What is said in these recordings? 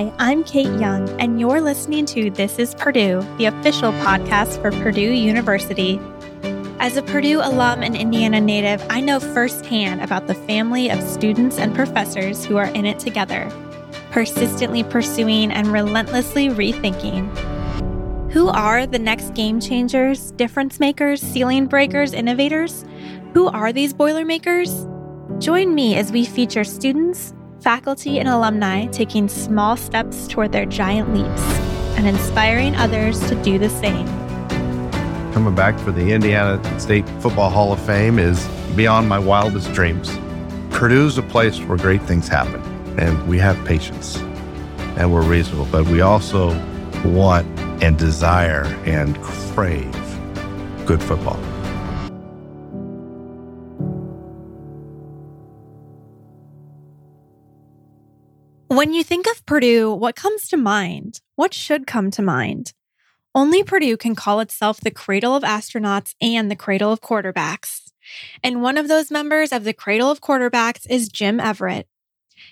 Hi, I'm Kate Young, and you're listening to This is Purdue, the official podcast for Purdue University. As a Purdue alum and Indiana native, I know firsthand about the family of students and professors who are in it together, persistently pursuing and relentlessly rethinking. Who are the next game changers, difference makers, ceiling breakers, innovators? Who are these Boilermakers? Join me as we feature students, faculty, and alumni taking small steps toward their giant leaps and inspiring others to do the same. Coming back for the Indiana State Football Hall of Fame is beyond my wildest dreams. Purdue's a place where great things happen, and we have patience, and we're reasonable, but we also want and desire and crave good football. When you think of Purdue, what comes to mind? What should come to mind? Only Purdue can call itself the cradle of astronauts and the cradle of quarterbacks. And one of those members of the cradle of quarterbacks is Jim Everett.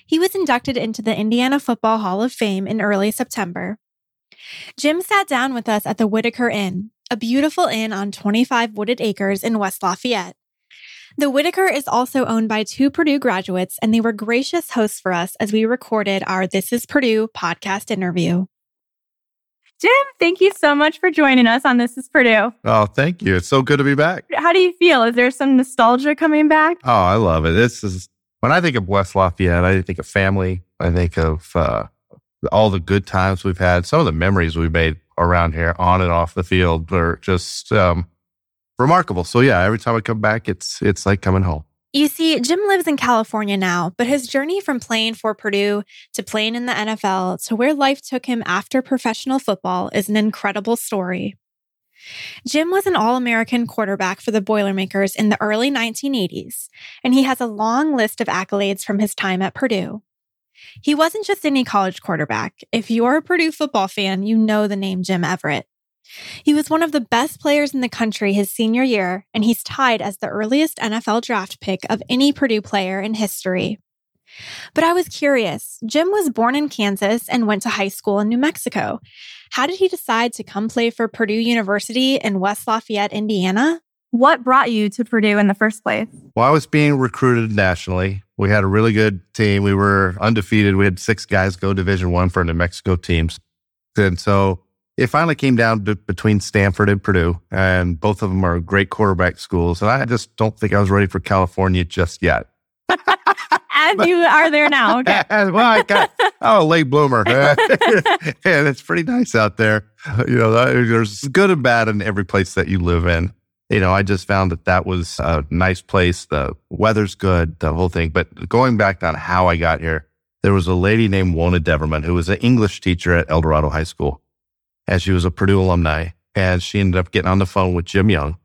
He was inducted into the Indiana Football Hall of Fame in early September. Jim sat down with us at the Whitaker Inn, a beautiful inn on 25 wooded acres in West Lafayette. The Whitaker is also owned by two Purdue graduates, and they were gracious hosts for us as we recorded our This is Purdue podcast interview. Jim, thank you so much for joining us on This is Purdue. Oh, thank you. It's so good to be back. How do you feel? Is there some nostalgia coming back? Oh, I love it. This is when I think of West Lafayette, I think of family. I think of all the good times we've had. Some of the memories we made around here on and off the field are just remarkable. So yeah, every time I come back, it's like coming home. You see, Jim lives in California now, but his journey from playing for Purdue to playing in the NFL to where life took him after professional football is an incredible story. Jim was an All-American quarterback for the Boilermakers in the early 1980s, and he has a long list of accolades from his time at Purdue. He wasn't just any college quarterback. If you're a Purdue football fan, you know the name Jim Everett. He was one of the best players in the country his senior year, and he's tied as the earliest NFL draft pick of any Purdue player in history. But I was curious. Jim was born in Kansas and went to high school in New Mexico. How did he decide to come play for Purdue University in West Lafayette, Indiana? What brought you to Purdue in the first place? Well, I was being recruited nationally. We had a really good team. We were undefeated. We had six guys go Division I for New Mexico teams. And so it finally came down to between Stanford and Purdue, and both of them are great quarterback schools. And I just don't think I was ready for California just yet. As you are there now. Okay. Well, I'm a late bloomer. And it's pretty nice out there. You know, there's good and bad in every place that you live in. You know, I just found that was a nice place. The weather's good, the whole thing. But going back on how I got here, there was a lady named Wona Deverman who was an English teacher at El Dorado High School. And she was a Purdue alumni, and she ended up getting on the phone with Jim Young.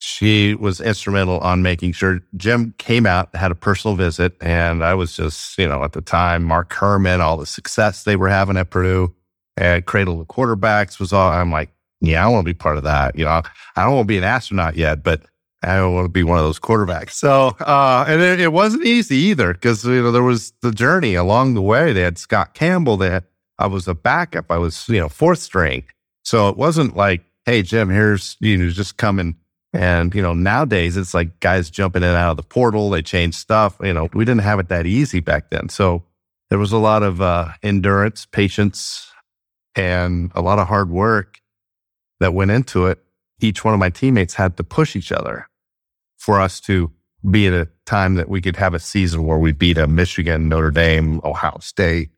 She was instrumental on making sure Jim came out, had a personal visit, and I was just, you know, at the time, Mark Herman, all the success they were having at Purdue, and Cradle of Quarterbacks was all, I'm like, yeah, I want to be part of that. You know, I don't want to be an astronaut yet, but I don't want to be one of those quarterbacks. So, and it wasn't easy either, because, you know, there was the journey along the way. They had Scott Campbell, I was a backup. I was, you know, fourth string. So it wasn't like, hey, Jim, here's, you know, just coming. And, you know, nowadays it's like guys jumping in and out of the portal. They change stuff. You know, we didn't have it that easy back then. So there was a lot of endurance, patience, and a lot of hard work that went into it. Each one of my teammates had to push each other for us to be at a time that we could have a season where we beat a Michigan, Notre Dame, Ohio State.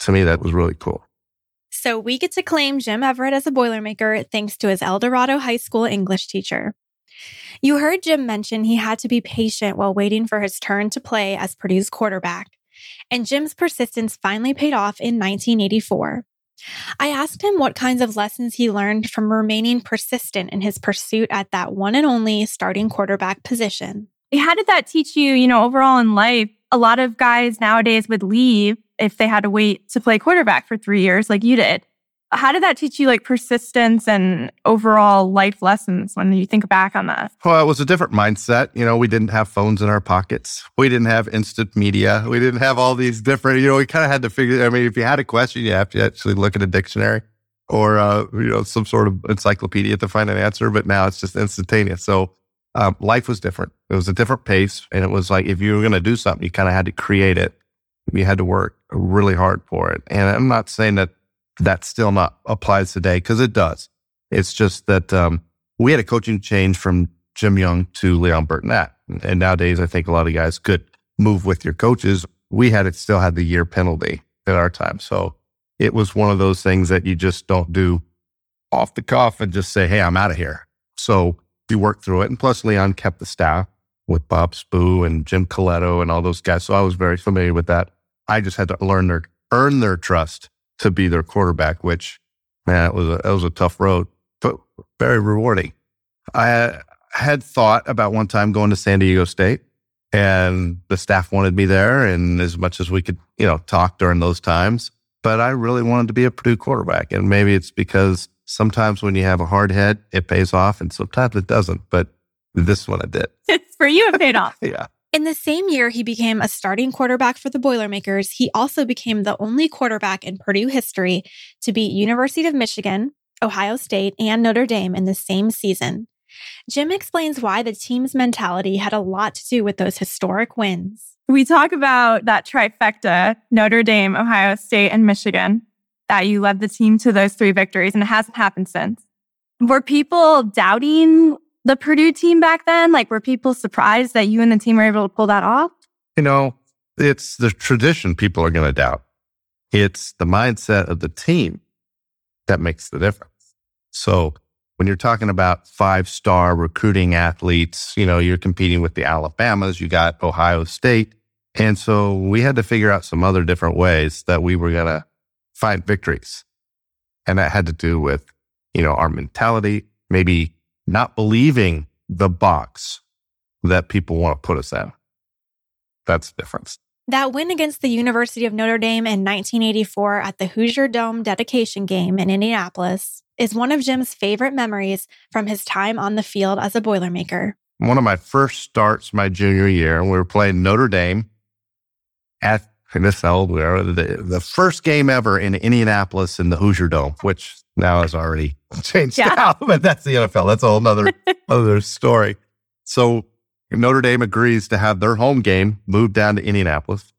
To me, that was really cool. So we get to claim Jim Everett as a Boilermaker thanks to his El Dorado High School English teacher. You heard Jim mention he had to be patient while waiting for his turn to play as Purdue's quarterback. And Jim's persistence finally paid off in 1984. I asked him what kinds of lessons he learned from remaining persistent in his pursuit at that one and only starting quarterback position. How did that teach you, you know, overall in life? A lot of guys nowadays would leave if they had to wait to play quarterback for 3 years like you did. How did that teach you like persistence and overall life lessons when you think back on that? Well, it was a different mindset. You know, we didn't have phones in our pockets. We didn't have instant media. We didn't have all these different, you know, we kind of had to figure, I mean, if you had a question, you have to actually look at a dictionary or, you know, some sort of encyclopedia to find an answer. But now it's just instantaneous. So life was different. It was a different pace. And it was like, if you were going to do something, you kind of had to create it. You had to work really hard for it. And I'm not saying that that still not applies today, because it does. It's just that we had a coaching change from Jim Young to Leon Burtnett. And nowadays, I think a lot of guys could move with your coaches. We had it still had the year penalty at our time. So it was one of those things that you just don't do off the cuff and just say, hey, I'm out of here. So you work through it. And plus, Leon kept the staff with Bob Spoo and Jim Coletto and all those guys. So I was very familiar with that. I just had to earn their trust to be their quarterback, which, man, it was a tough road, but very rewarding. I had thought about one time going to San Diego State, and the staff wanted me there, and as much as we could, you know, talk during those times, but I really wanted to be a Purdue quarterback. And maybe it's because sometimes when you have a hard head, it pays off, and sometimes it doesn't, but this one it did. For you, it paid off. Yeah. In the same year he became a starting quarterback for the Boilermakers, he also became the only quarterback in Purdue history to beat University of Michigan, Ohio State, and Notre Dame in the same season. Jim explains why the team's mentality had a lot to do with those historic wins. We talk about that trifecta, Notre Dame, Ohio State, and Michigan, that you led the team to those three victories, and it hasn't happened since. Were people doubting the Purdue team back then? Like, were people surprised that you and the team were able to pull that off? You know, it's the tradition people are going to doubt. It's the mindset of the team that makes the difference. So when you're talking about five-star recruiting athletes, you know, you're competing with the Alabamas, you got Ohio State. And so we had to figure out some other different ways that we were going to find victories. And that had to do with, you know, our mentality, maybe not believing the box that people want to put us in. That's the difference. That win against the University of Notre Dame in 1984 at the Hoosier Dome dedication game in Indianapolis is one of Jim's favorite memories from his time on the field as a Boilermaker. One of my first starts my junior year, we were playing Notre Dame at, and this is how old we are, the first game ever in Indianapolis in the Hoosier Dome, which now has already changed out, but that's the NFL. That's a whole other story. So Notre Dame agrees to have their home game moved down to Indianapolis.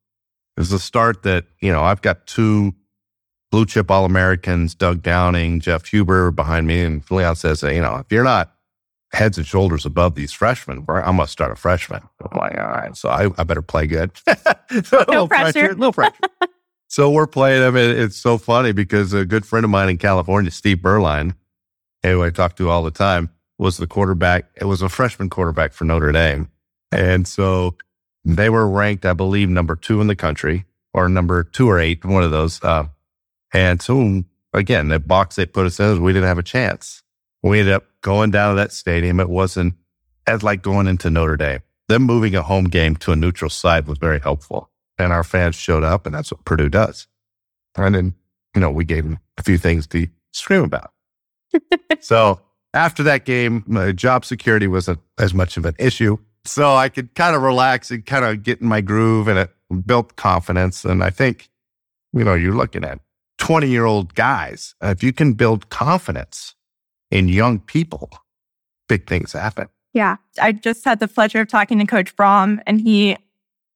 It was a start that, you know, I've got two blue chip All-Americans, Doug Downing, Jeff Huber behind me. And Leon says, hey, you know, if you're not heads and shoulders above these freshmen, I'm going to start a freshman. I'm like, all right, so I better play good. So no pressure. So we're playing them. It's so funny because a good friend of mine in California, Steve Berline, who I talk to all the time, was the quarterback. It was a freshman quarterback for Notre Dame. And so they were ranked, I believe, number 2 in the country, or number 2 or 8, one of those. And so, again, the box they put us in, we didn't have a chance. We ended up going down to that stadium. It wasn't as like going into Notre Dame. Them moving a home game to a neutral site was very helpful. And our fans showed up, and that's what Purdue does. And then, you know, we gave them a few things to scream about. So after that game, my job security wasn't as much of an issue. So I could kind of relax and kind of get in my groove, and it built confidence. And I think, you know, you're looking at 20-year-old guys. If you can build confidence in young people, big things happen. Yeah. I just had the pleasure of talking to Coach Braum, and he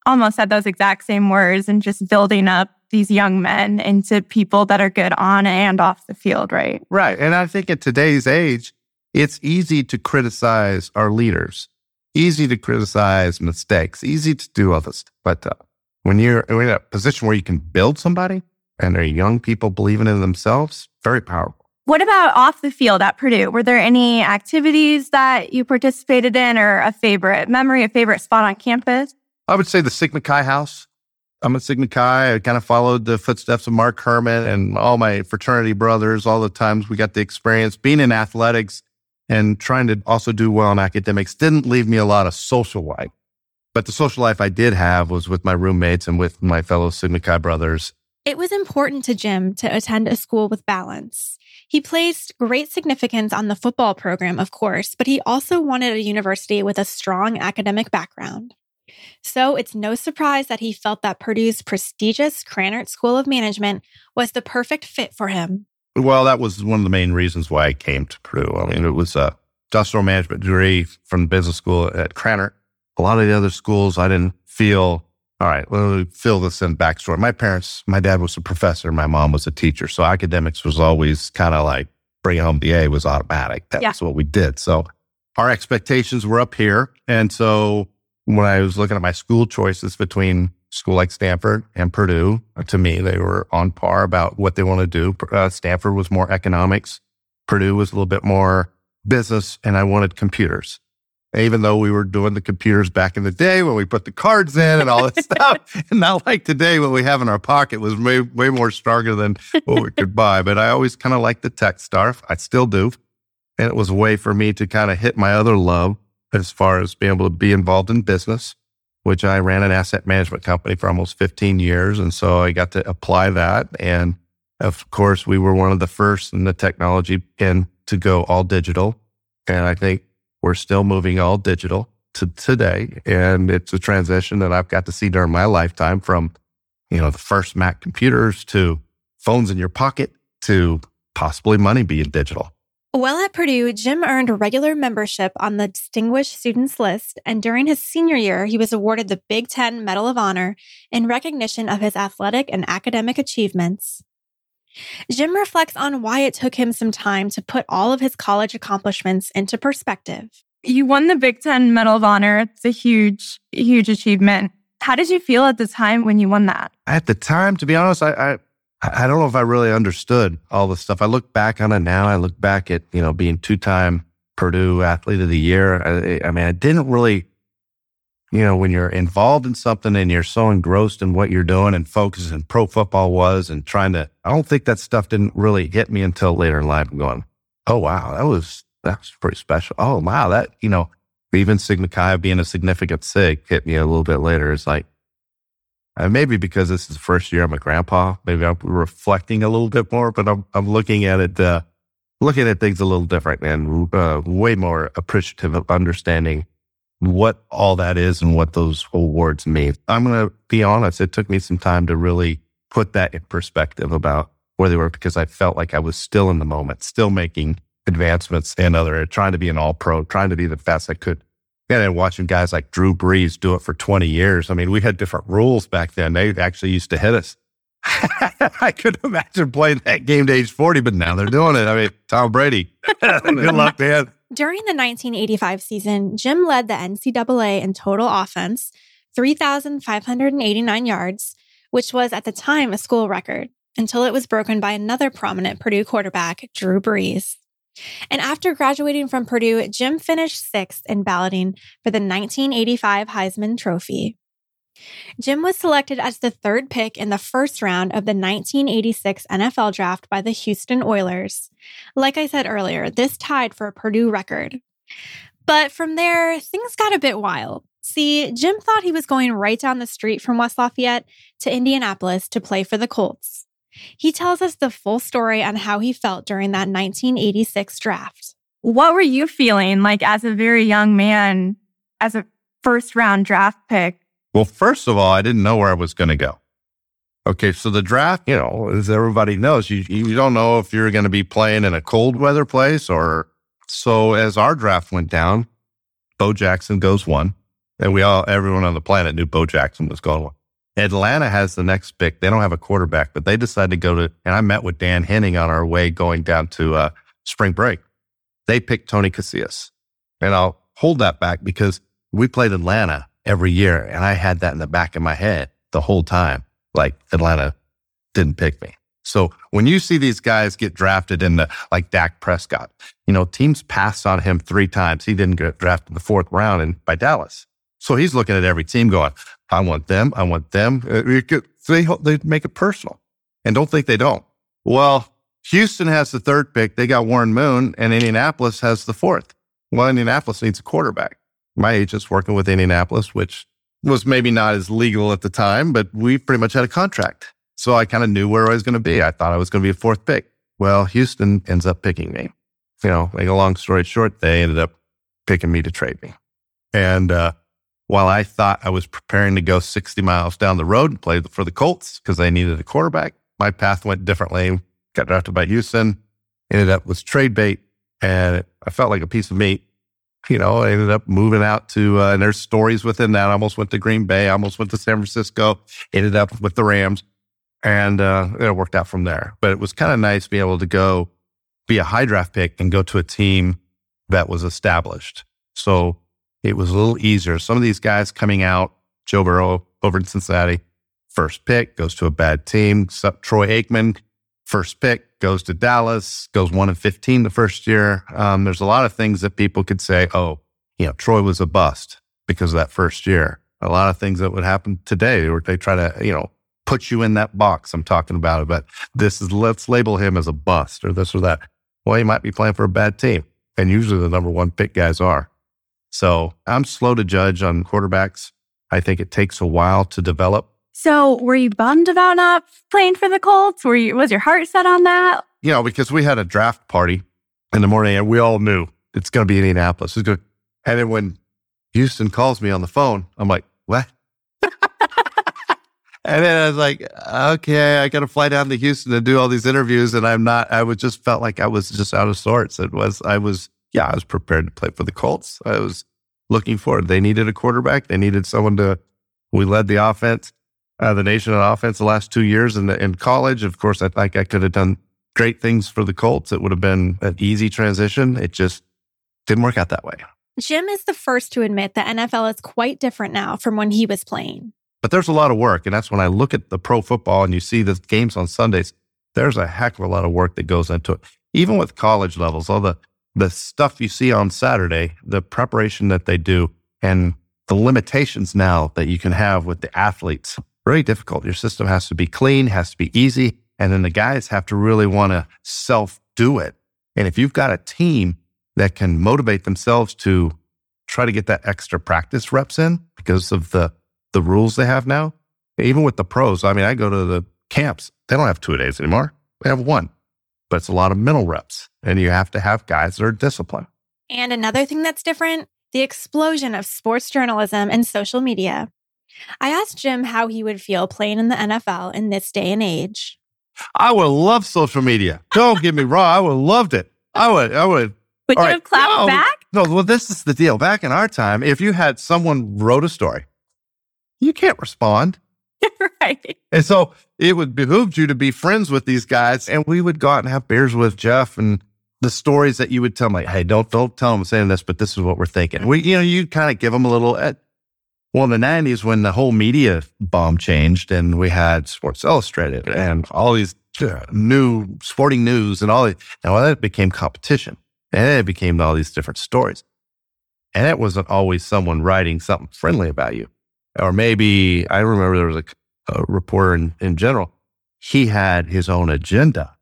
almost had those exact same words, and just building up these young men into people that are good on and off the field, right? Right. And I think at today's age, it's easy to criticize our leaders, easy to criticize mistakes, easy to do all this. But when you're in a position where you can build somebody and they're young people believing in themselves, very powerful. What about off the field at Purdue? Were there any activities that you participated in, or a favorite memory, a favorite spot on campus? I would say the Sigma Chi house. I'm at Sigma Chi. I kind of followed the footsteps of Mark Herman and all my fraternity brothers, all the times we got the experience. Being in athletics and trying to also do well in academics didn't leave me a lot of social life. But the social life I did have was with my roommates and with my fellow Sigma Chi brothers. It was important to Jim to attend a school with balance. He placed great significance on the football program, of course, but he also wanted a university with a strong academic background. So it's no surprise that he felt that Purdue's prestigious Krannert School of Management was the perfect fit for him. Well, that was one of the main reasons why I came to Purdue. I mean, it was a industrial management degree from business school at Krannert. A lot of the other schools, I didn't feel, all right, let me fill this in backstory. My parents, my dad was a professor, my mom was a teacher. So academics was always kind of like bringing home the A was automatic. That's what we did. So our expectations were up here. And so when I was looking at my school choices between school like Stanford and Purdue, to me, they were on par about what they want to do. Stanford was more economics. Purdue was a little bit more business, and I wanted computers. Even though we were doing the computers back in the day when we put the cards in and all that stuff, and not like today what we have in our pocket was way more stronger than what we could buy. But I always kind of liked the tech stuff. I still do. And it was a way for me to kind of hit my other love as far as being able to be involved in business, which I ran an asset management company for almost 15 years. And so I got to apply that. And of course, we were one of the first in the technology in to go all digital. And I think we're still moving all digital to today. And it's a transition that I've got to see during my lifetime from, the first Mac computers to phones in your pocket to possibly money being digital. While at Purdue, Jim earned a regular membership on the Distinguished Students list, and during his senior year, he was awarded the Big Ten Medal of Honor in recognition of his athletic and academic achievements. Jim reflects on why it took him some time to put all of his college accomplishments into perspective. You won the Big Ten Medal of Honor. It's a huge, huge achievement. How did you feel at the time when you won that? At the time, to be honest, I don't know if I really understood all this stuff. I look back on it now. I look back at, being two-time Purdue Athlete of the Year. I mean, I didn't really, when you're involved in something and you're so engrossed in what you're doing and focused and pro football was and trying to, I don't think that stuff didn't really hit me until later in life. I'm going, oh, wow, that was pretty special. Oh, wow, that, even Sigma Chi being a significant sig hit me a little bit later. It's like, maybe because this is the first year I'm a grandpa, maybe I'm reflecting a little bit more, but I'm looking at it, looking at things a little different and way more appreciative of understanding what all that is and what those awards mean. I'm going to be honest, it took me some time to really put that in perspective about where they were because I felt like I was still in the moment, still making advancements and other, trying to be an all-pro, trying to be the best I could. And watching guys like Drew Brees do it for 20 years. I mean, we had different rules back then. They actually used to hit us. I could imagine playing that game to age 40, but now they're doing it. I mean, Tom Brady. Good luck, man. During the 1985 season, Jim led the NCAA in total offense, 3,589 yards, which was at the time a school record, until it was broken by another prominent Purdue quarterback, Drew Brees. And after graduating from Purdue, Jim finished sixth in balloting for the 1985 Heisman Trophy. Jim was selected as the third pick in the first round of the 1986 NFL Draft by the Houston Oilers. Like I said earlier, this tied for a Purdue record. But from there, things got a bit wild. See, Jim thought he was going right down the street from West Lafayette to Indianapolis to play for the Colts. He tells us the full story on how he felt during that 1986 draft. What were you feeling like as a very young man, as a first-round draft pick? Well, first of all, I didn't know where I was going to go. Okay, so the draft, as everybody knows, you don't know if you're going to be playing in a cold-weather place or... So as our draft went down, Bo Jackson goes one. And everyone on the planet knew Bo Jackson was going one. Atlanta has the next pick. They don't have a quarterback, but they decided to go to, and I met with Dan Henning on our way going down to spring break. They picked Tony Casillas. And I'll hold that back because we played Atlanta every year, and I had that in the back of my head the whole time. Like, Atlanta didn't pick me. So when you see these guys get drafted in like Dak Prescott, teams passed on him 3 times. He didn't get drafted in the 4th round by Dallas. So he's looking at every team going, I want them. They make it personal. And don't think they don't. Well, Houston has the 3rd pick. They got Warren Moon, and Indianapolis has the 4th. Well, Indianapolis needs a quarterback. My agent's working with Indianapolis, which was maybe not as legal at the time, but we pretty much had a contract. So I kind of knew where I was going to be. I thought I was going to be a fourth pick. Well, Houston ends up picking me. You know, make a long story short, they ended up picking me to trade me. And while I thought I was preparing to go 60 miles down the road and play for the Colts because they needed a quarterback, my path went differently. Got drafted by Houston, ended up with trade bait, and I felt like a piece of meat. You know, I ended up moving out to, and there's stories within that. I almost went to Green Bay, I almost went to San Francisco, ended up with the Rams, and it worked out from there. But it was kind of nice being able to go be a high draft pick and go to a team that was established. So it was a little easier. Some of these guys coming out, Joe Burrow over in Cincinnati, first pick, goes to a bad team. Troy Aikman, first pick, goes to Dallas, goes 1-15 the first year. There's a lot of things that people could say, oh, you know, Troy was a bust because of that first year. A lot of things that would happen today where they try to, you know, put you in that box I'm talking about. But this is, let's label him as a bust or this or that. Well, he might be playing for a bad team. And usually the number one pick guys are. So I'm slow to judge on quarterbacks. I think it takes a while to develop. So were you bummed about not playing for the Colts? Was your heart set on that? You know, because we had a draft party in the morning and we all knew it's going to be Indianapolis. It's good. And then when Houston calls me on the phone, I'm like, what? And then I was like, okay, I got to fly down to Houston and do all these interviews. And I just felt like I was just out of sorts. I was prepared to play for the Colts. I was looking forward. They needed a quarterback. They needed someone to, we led the offense, the nation in offense the last 2 years in college. Of course, I think I could have done great things for the Colts. It would have been an easy transition. It just didn't work out that way. Jim is the first to admit that NFL is quite different now from when he was playing. But there's a lot of work. And that's when I look at the pro football and you see the games on Sundays, there's a heck of a lot of work that goes into it. Even with college levels, all the stuff you see on Saturday, the preparation that they do and the limitations now that you can have with the athletes, really difficult. Your system has to be clean, has to be easy. And then the guys have to really want to self-do it. And if you've got a team that can motivate themselves to try to get that extra practice reps in because of the rules they have now, even with the pros, I mean, I go to the camps, they don't have 2 days anymore. They have one, but it's a lot of mental reps and you have to have guys that are disciplined. And another thing that's different, the explosion of sports journalism and social media. I asked Jim how he would feel playing in the NFL in this day and age. I would love social media. Don't get me wrong. I would have loved it. I would. Would you have clapped back? No, well, this is the deal. Back in our time, if you had someone wrote a story, you can't respond. Right. And so it would behoove you to be friends with these guys. And we would go out and have beers with Jeff and the stories that you would tell them, like, hey, don't tell them I'm saying this, but this is what we're thinking. You kind of give them a little. Well, in the 90s, when the whole media bomb changed and we had Sports Illustrated and all these new sporting news and all that, now that became competition. And then it became all these different stories. And it wasn't always someone writing something friendly about you. Or maybe, I remember there was a reporter in general, he had his own agenda,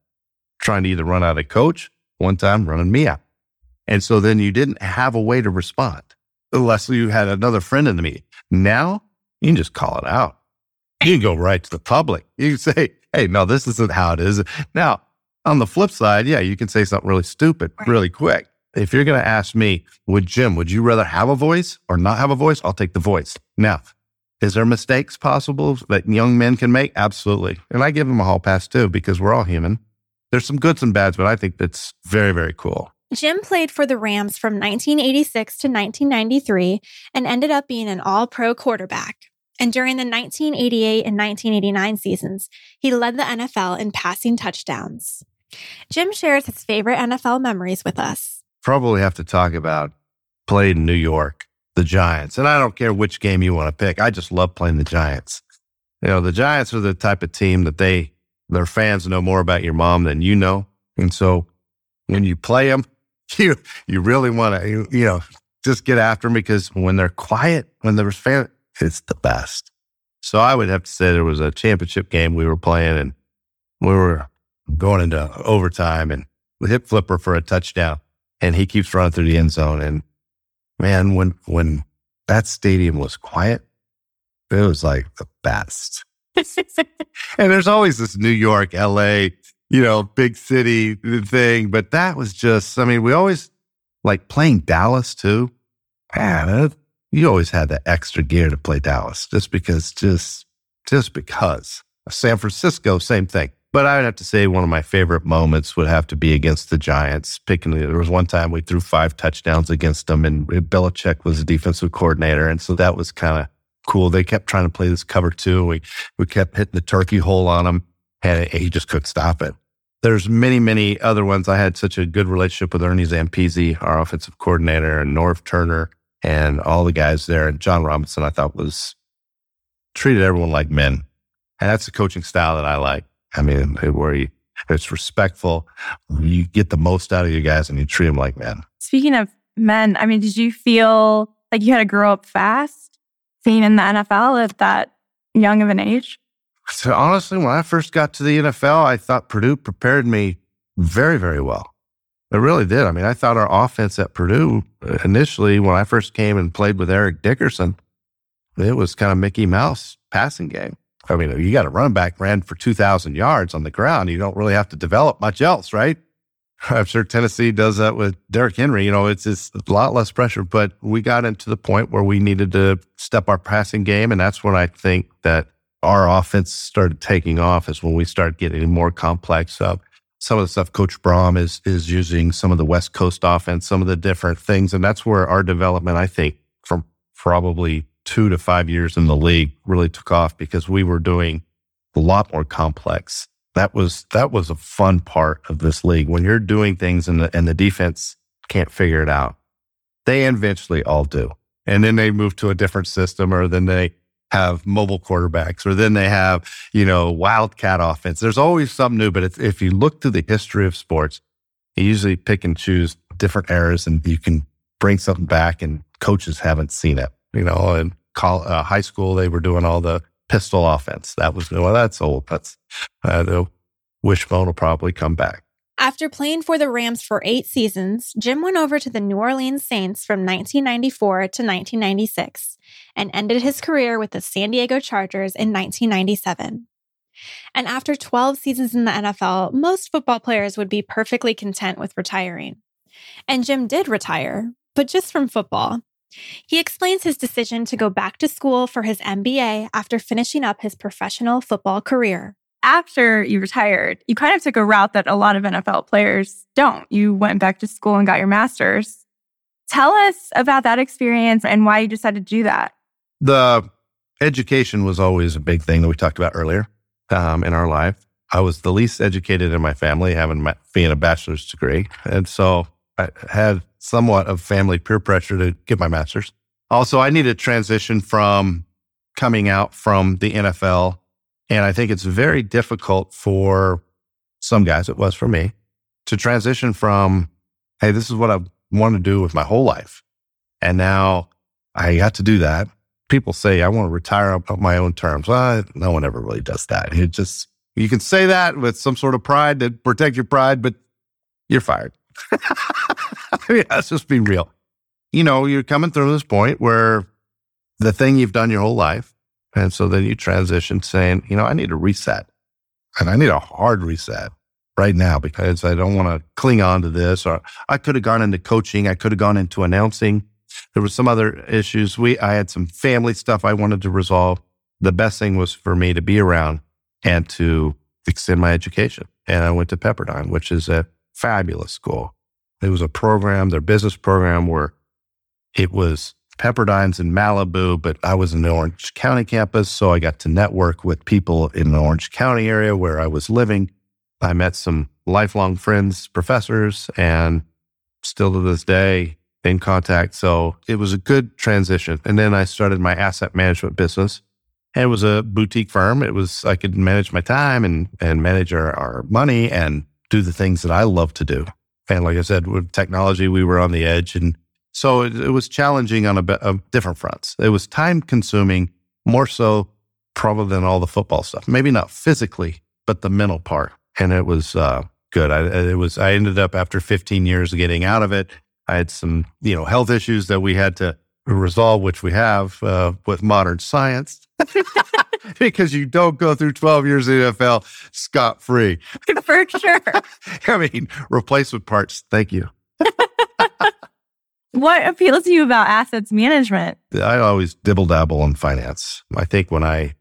trying to either run out a coach, one time running me out. And so then you didn't have a way to respond unless you had another friend in the meeting. Now, you can just call it out. You can go right to the public. You can say, hey, no, this isn't how it is. Now, on the flip side, yeah, you can say something really stupid, really quick. If you're going to ask me, would you rather have a voice or not have a voice? I'll take the voice. Now, is there mistakes possible that young men can make? Absolutely. And I give them a hall pass too, because we're all human. There's some goods and bads, but I think that's very, very cool. Jim played for the Rams from 1986 to 1993 and ended up being an all-pro quarterback. And during the 1988 and 1989 seasons, he led the NFL in passing touchdowns. Jim shares his favorite NFL memories with us. Probably have to talk about played in New York. The Giants. And I don't care which game you want to pick. I just love playing the Giants. You know, the Giants are the type of team that their fans know more about your mom than you know. And so when you play them, you really want to, you know, just get after them because when they're quiet, when there's fans, it's the best. So I would have to say there was a championship game we were playing and we were going into overtime and we hit Flipper for a touchdown and he keeps running through the end zone and man, when that stadium was quiet, it was like the best. And there's always this New York, LA, big city thing. But that was just, we always like playing Dallas too. Man, you always had the extra gear to play Dallas just because. San Francisco, same thing. But I would have to say one of my favorite moments would have to be against the Giants. There was one time we threw 5 touchdowns against them, and Belichick was a defensive coordinator. And so that was kind of cool. They kept trying to play this cover 2. We kept hitting the turkey hole on him, and he just couldn't stop it. There's many, many other ones. I had such a good relationship with Ernie Zampese, our offensive coordinator, and Norv Turner, and all the guys there. And John Robinson, I thought, treated everyone like men. And that's the coaching style that I like. It's respectful. You get the most out of your guys, and you treat them like men. Speaking of men, did you feel like you had to grow up fast, being in the NFL at that young of an age? So honestly, when I first got to the NFL, I thought Purdue prepared me very, very well. It really did. I thought our offense at Purdue initially, when I first came and played with Eric Dickerson, it was kind of Mickey Mouse passing game. You got a running back ran for 2,000 yards on the ground. You don't really have to develop much else, right? I'm sure Tennessee does that with Derrick Henry. It's just a lot less pressure. But we got into the point where we needed to step our passing game. And that's when I think that our offense started taking off, is when we started getting more complex up. Some of the stuff Coach Braum is using, some of the West Coast offense, some of the different things. And that's where our development, I think, from probably 2 to 5 years in the league really took off, because we were doing a lot more complex. That was a fun part of this league. When you're doing things and the defense can't figure it out, they eventually all do. And then they move to a different system, or then they have mobile quarterbacks, or then they have, wildcat offense. There's always something new, but if you look through the history of sports, you usually pick and choose different eras, and you can bring something back, and coaches haven't seen it. And high school, they were doing all the pistol offense. That was, that's old. That's the wishbone will probably come back. After playing for the Rams for 8 seasons, Jim went over to the New Orleans Saints from 1994 to 1996 and ended his career with the San Diego Chargers in 1997. And after 12 seasons in the NFL, most football players would be perfectly content with retiring. And Jim did retire, but just from football. He explains his decision to go back to school for his MBA after finishing up his professional football career. After you retired, you kind of took a route that a lot of NFL players don't. You went back to school and got your master's. Tell us about that experience and why you decided to do that. The education was always a big thing that we talked about earlier in our life. I was the least educated in my family, being a bachelor's degree. And so I had somewhat of family peer pressure to get my master's. Also, I needed to transition from coming out from the NFL. And I think it's very difficult for some guys, it was for me, to transition from, hey, this is what I want to do with my whole life. And now I got to do that. People say, I want to retire on my own terms. Well, no one ever really does that. You can say that with some sort of pride, to protect your pride, but you're fired. Let's just be real. You're coming through this point where the thing you've done your whole life, and so then you transition saying, I need a reset, and I need a hard reset right now, because I don't want to cling on to this. Or I could have gone into coaching. I could have gone into announcing. There were some other issues. I had some family stuff I wanted to resolve. The best thing was for me to be around and to extend my education. And I went to Pepperdine, which is a fabulous school. It was a program, their business program, where it was Pepperdine's in Malibu, but I was in the Orange County campus, so I got to network with people in the Orange County area where I was living. I met some lifelong friends, professors, and still to this day in contact. So it was a good transition. And then I started my asset management business, and it was a boutique firm. I could manage my time and manage our money and do the things that I love to do. And like I said, with technology, we were on the edge. And so it was challenging on a different fronts. It was time-consuming, more so probably than all the football stuff. Maybe not physically, but the mental part. And it was good. I ended up, after 15 years of getting out of it, I had some health issues that we had to resolve, which we have with modern science. Because you don't go through 12 years in the NFL scot-free. For sure. I mean, replacement parts, thank you. What appeals to you about assets management? I always dibble-dabble in finance. I think when I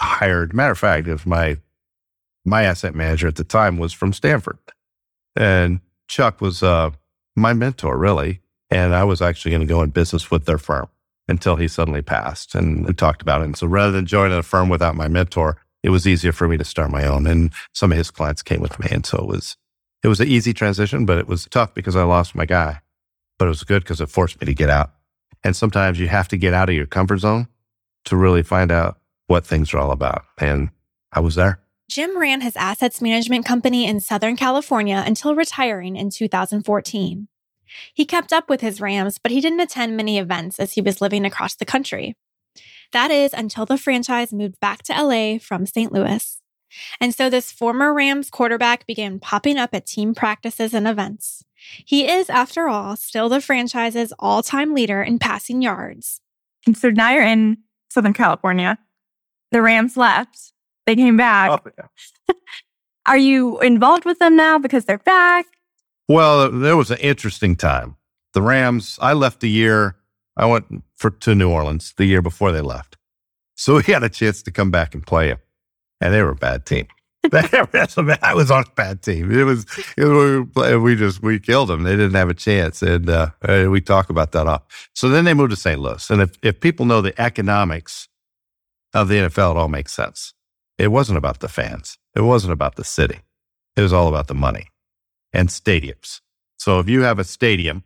hired, matter of fact, if my asset manager at the time was from Stanford. And Chuck was my mentor, really. And I was actually going to go in business with their firm until he suddenly passed. And we talked about it. And so rather than joining a firm without my mentor, it was easier for me to start my own. And some of his clients came with me. And so it was an easy transition, but it was tough because I lost my guy. But it was good because it forced me to get out. And sometimes you have to get out of your comfort zone to really find out what things are all about. And I was there. Jim ran his assets management company in Southern California until retiring in 2014. He kept up with his Rams, but he didn't attend many events as he was living across the country. That is until the franchise moved back to LA from St. Louis. And so this former Rams quarterback began popping up at team practices and events. He is, after all, still the franchise's all-time leader in passing yards. And so now you're in Southern California. The Rams left. They came back. Oh, yeah. Are you involved with them now because they're back? Well, there was an interesting time. The Rams, I left the year, I went to New Orleans the year before they left. So we had a chance to come back and play them. And they were a bad team. I was on a bad team. We killed them. They didn't have a chance. And we talk about that often. So then they moved to St. Louis. And if people know the economics of the NFL, it all makes sense. It wasn't about the fans. It wasn't about the city. It was all about the money and stadiums. So if you have a stadium,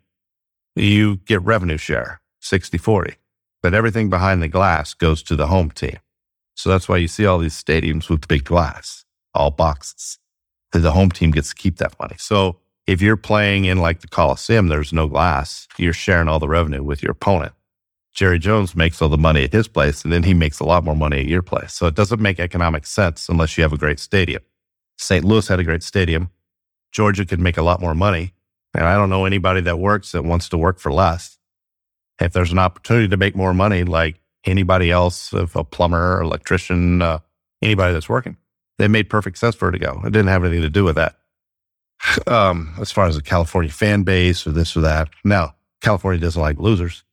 you get revenue share, 60-40. But everything behind the glass goes to the home team. So that's why you see all these stadiums with big glass, all boxes. The home team gets to keep that money. So if you're playing in like the Coliseum, there's no glass. You're sharing all the revenue with your opponent. Jerry Jones makes all the money at his place, and then he makes a lot more money at your place. So it doesn't make economic sense unless you have a great stadium. St. Louis had a great stadium. Georgia could make a lot more money. And I don't know anybody that wants to work for less. If there's an opportunity to make more money, like anybody else, if a plumber, electrician, anybody that's working, it made perfect sense for her to go. It didn't have anything to do with that. As far as the California fan base or this or that. Now, California doesn't like losers.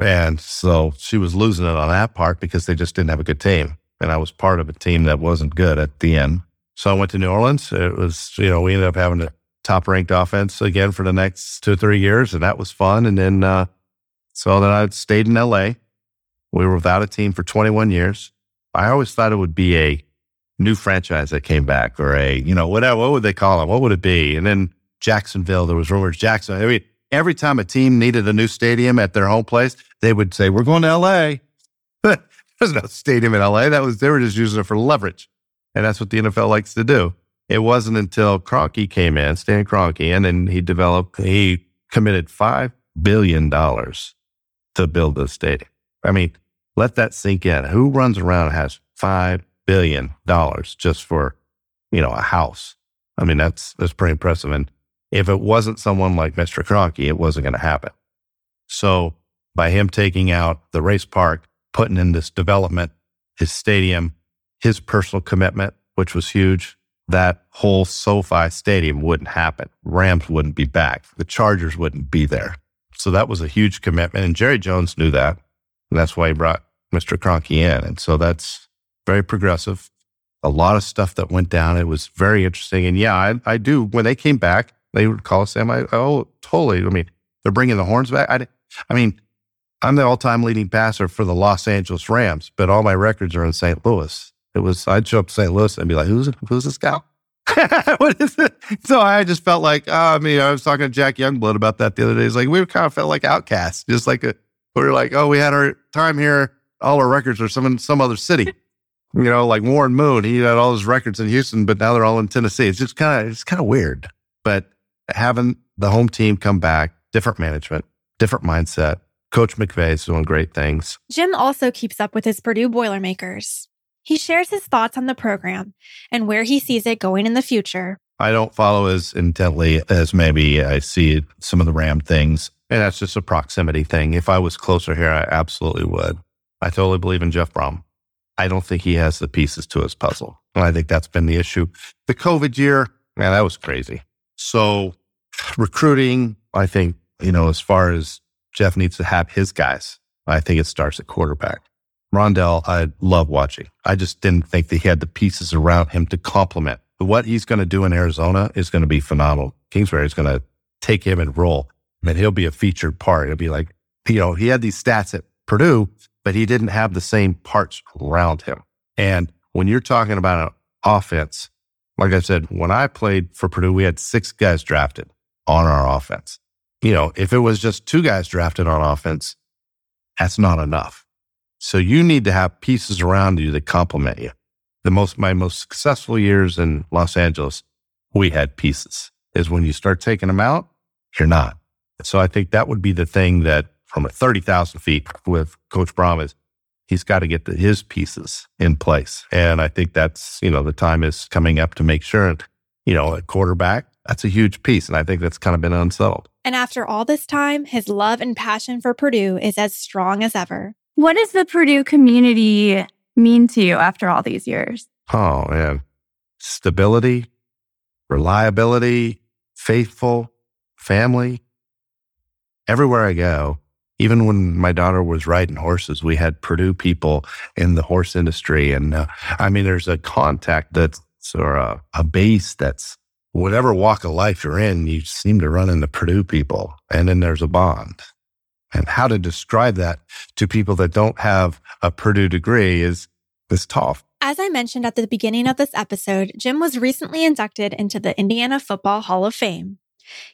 And so she was losing it on that part because they just didn't have a good team. And I was part of a team that wasn't good at the end. So I went to New Orleans. It was, we ended up having a top-ranked offense again for the next 2 or 3 years. And that was fun. And then, so then I stayed in LA. We were without a team for 21 years. I always thought it would be a new franchise that came back or a, whatever, what would they call it? What would it be? And then Jacksonville, there was rumors Jackson. I mean, every time a team needed a new stadium at their home place, they would say, we're going to L.A. There's no stadium in L.A. They were just using it for leverage. And that's what the NFL likes to do. It wasn't until Kroenke came in, Stan Kroenke, and then he committed $5 billion to build the stadium. I mean, let that sink in. Who runs around and has $5 billion just for, a house? I mean, that's pretty impressive. And if it wasn't someone like Mr. Kroenke, it wasn't going to happen. So by him taking out the race park, putting in this development, his stadium, his personal commitment, which was huge, that whole SoFi stadium wouldn't happen. Rams wouldn't be back. The Chargers wouldn't be there. So that was a huge commitment. And Jerry Jones knew that. And that's why he brought Mr. Kroenke in. And so that's very progressive. A lot of stuff that went down. It was very interesting. And yeah, I do. When they came back, they would call us, oh, totally. I mean, they're bringing the horns back. I mean, I'm the all-time leading passer for the Los Angeles Rams, but all my records are in St. Louis. I'd show up to St. Louis and be like, who's this guy? What is it? So I just felt like, I was talking to Jack Youngblood about that the other day. He's like, we kind of felt like outcasts, just like we were like, oh, we had our time here. All our records are in some other city. Like Warren Moon, he had all his records in Houston, but now they're all in Tennessee. It's just kind of weird, but having the home team come back, different management, different mindset. Coach McVay's doing great things. Jim also keeps up with his Purdue Boilermakers. He shares his thoughts on the program and where he sees it going in the future. I don't follow as intently as maybe I see some of the Ram things. And that's just a proximity thing. If I was closer here, I absolutely would. I totally believe in Jeff Brom. I don't think he has the pieces to his puzzle. And I think that's been the issue. The COVID year, man, that was crazy. So recruiting, I think, as far as Jeff needs to have his guys, I think it starts at quarterback. Rondell, I love watching. I just didn't think that he had the pieces around him to complement. What he's going to do in Arizona is going to be phenomenal. Kingsbury is going to take him and roll. I mean, he'll be a featured part. It'll be like, he had these stats at Purdue, but he didn't have the same parts around him. And when you're talking about an offense, like I said, when I played for Purdue, we had 6 guys drafted on our offense. If it was just 2 guys drafted on offense, that's not enough. So you need to have pieces around you that complement you. My most successful years in Los Angeles, we had pieces. Is when you start taking them out, you're not. So I think that would be the thing that from a 30,000 feet with Coach Brown is he's got to get his pieces in place. And I think that's, the time is coming up to make sure, a quarterback, that's a huge piece. And I think that's kind of been unsettled. And after all this time, his love and passion for Purdue is as strong as ever. What does the Purdue community mean to you after all these years? Oh, man. Stability, reliability, faithful, family. Everywhere I go, even when my daughter was riding horses, we had Purdue people in the horse industry. And there's a contact that's or a base that's whatever walk of life you're in, you seem to run into Purdue people. And then there's a bond. And how to describe that to people that don't have a Purdue degree is tough. As I mentioned at the beginning of this episode, Jim was recently inducted into the Indiana Football Hall of Fame.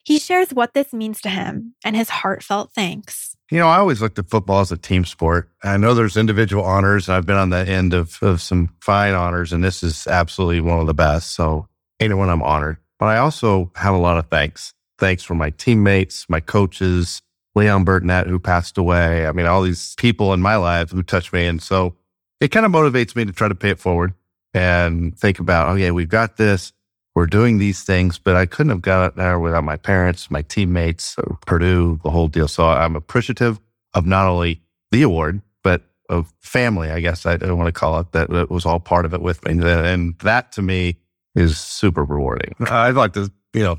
He shares what this means to him and his heartfelt thanks. I always looked at football as a team sport. I know there's individual honors, and I've been on the end of some fine honors, and this is absolutely one of the best. So anyone, I'm honored. But I also have a lot of thanks. Thanks for my teammates, my coaches, Leon Burtnett, who passed away. All these people in my life who touched me. And so it kind of motivates me to try to pay it forward and think about, okay, we've got this. We're doing these things, but I couldn't have got there without my parents, my teammates, Purdue, the whole deal. So I'm appreciative of not only the award, but of family, I guess I want to call it, that was all part of it with me. And that to me is super rewarding. I'd like to,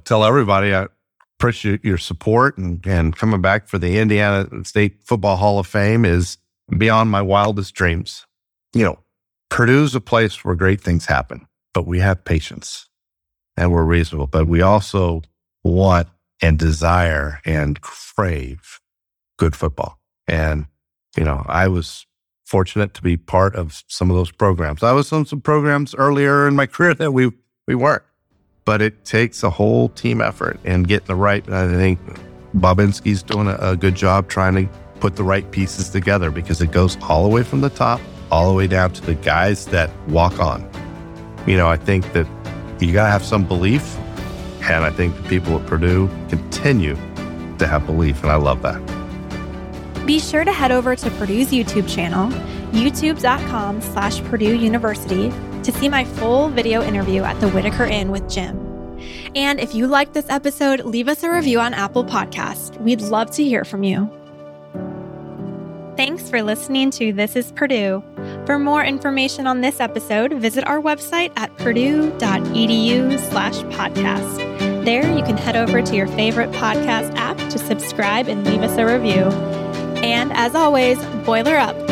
tell everybody I appreciate your support and coming back for the Indiana State Football Hall of Fame is beyond my wildest dreams. Purdue's a place where great things happen, but we have patience. And we're reasonable, but we also want and desire and crave good football. And, I was fortunate to be part of some of those programs. I was on some programs earlier in my career that we weren't. But it takes a whole team effort and getting the right. I think Babinski's doing a good job trying to put the right pieces together because it goes all the way from the top, all the way down to the guys that walk on. I think that you got to have some belief, and I think the people at Purdue continue to have belief, and I love that. Be sure to head over to Purdue's YouTube channel, youtube.com/Purdue University, to see my full video interview at the Whitaker Inn with Jim. And if you liked this episode, leave us a review on Apple Podcasts. We'd love to hear from you. Thanks for listening to This is Purdue. For more information on this episode, visit our website at purdue.edu/podcast. There you can head over to your favorite podcast app to subscribe and leave us a review. And as always, boiler up.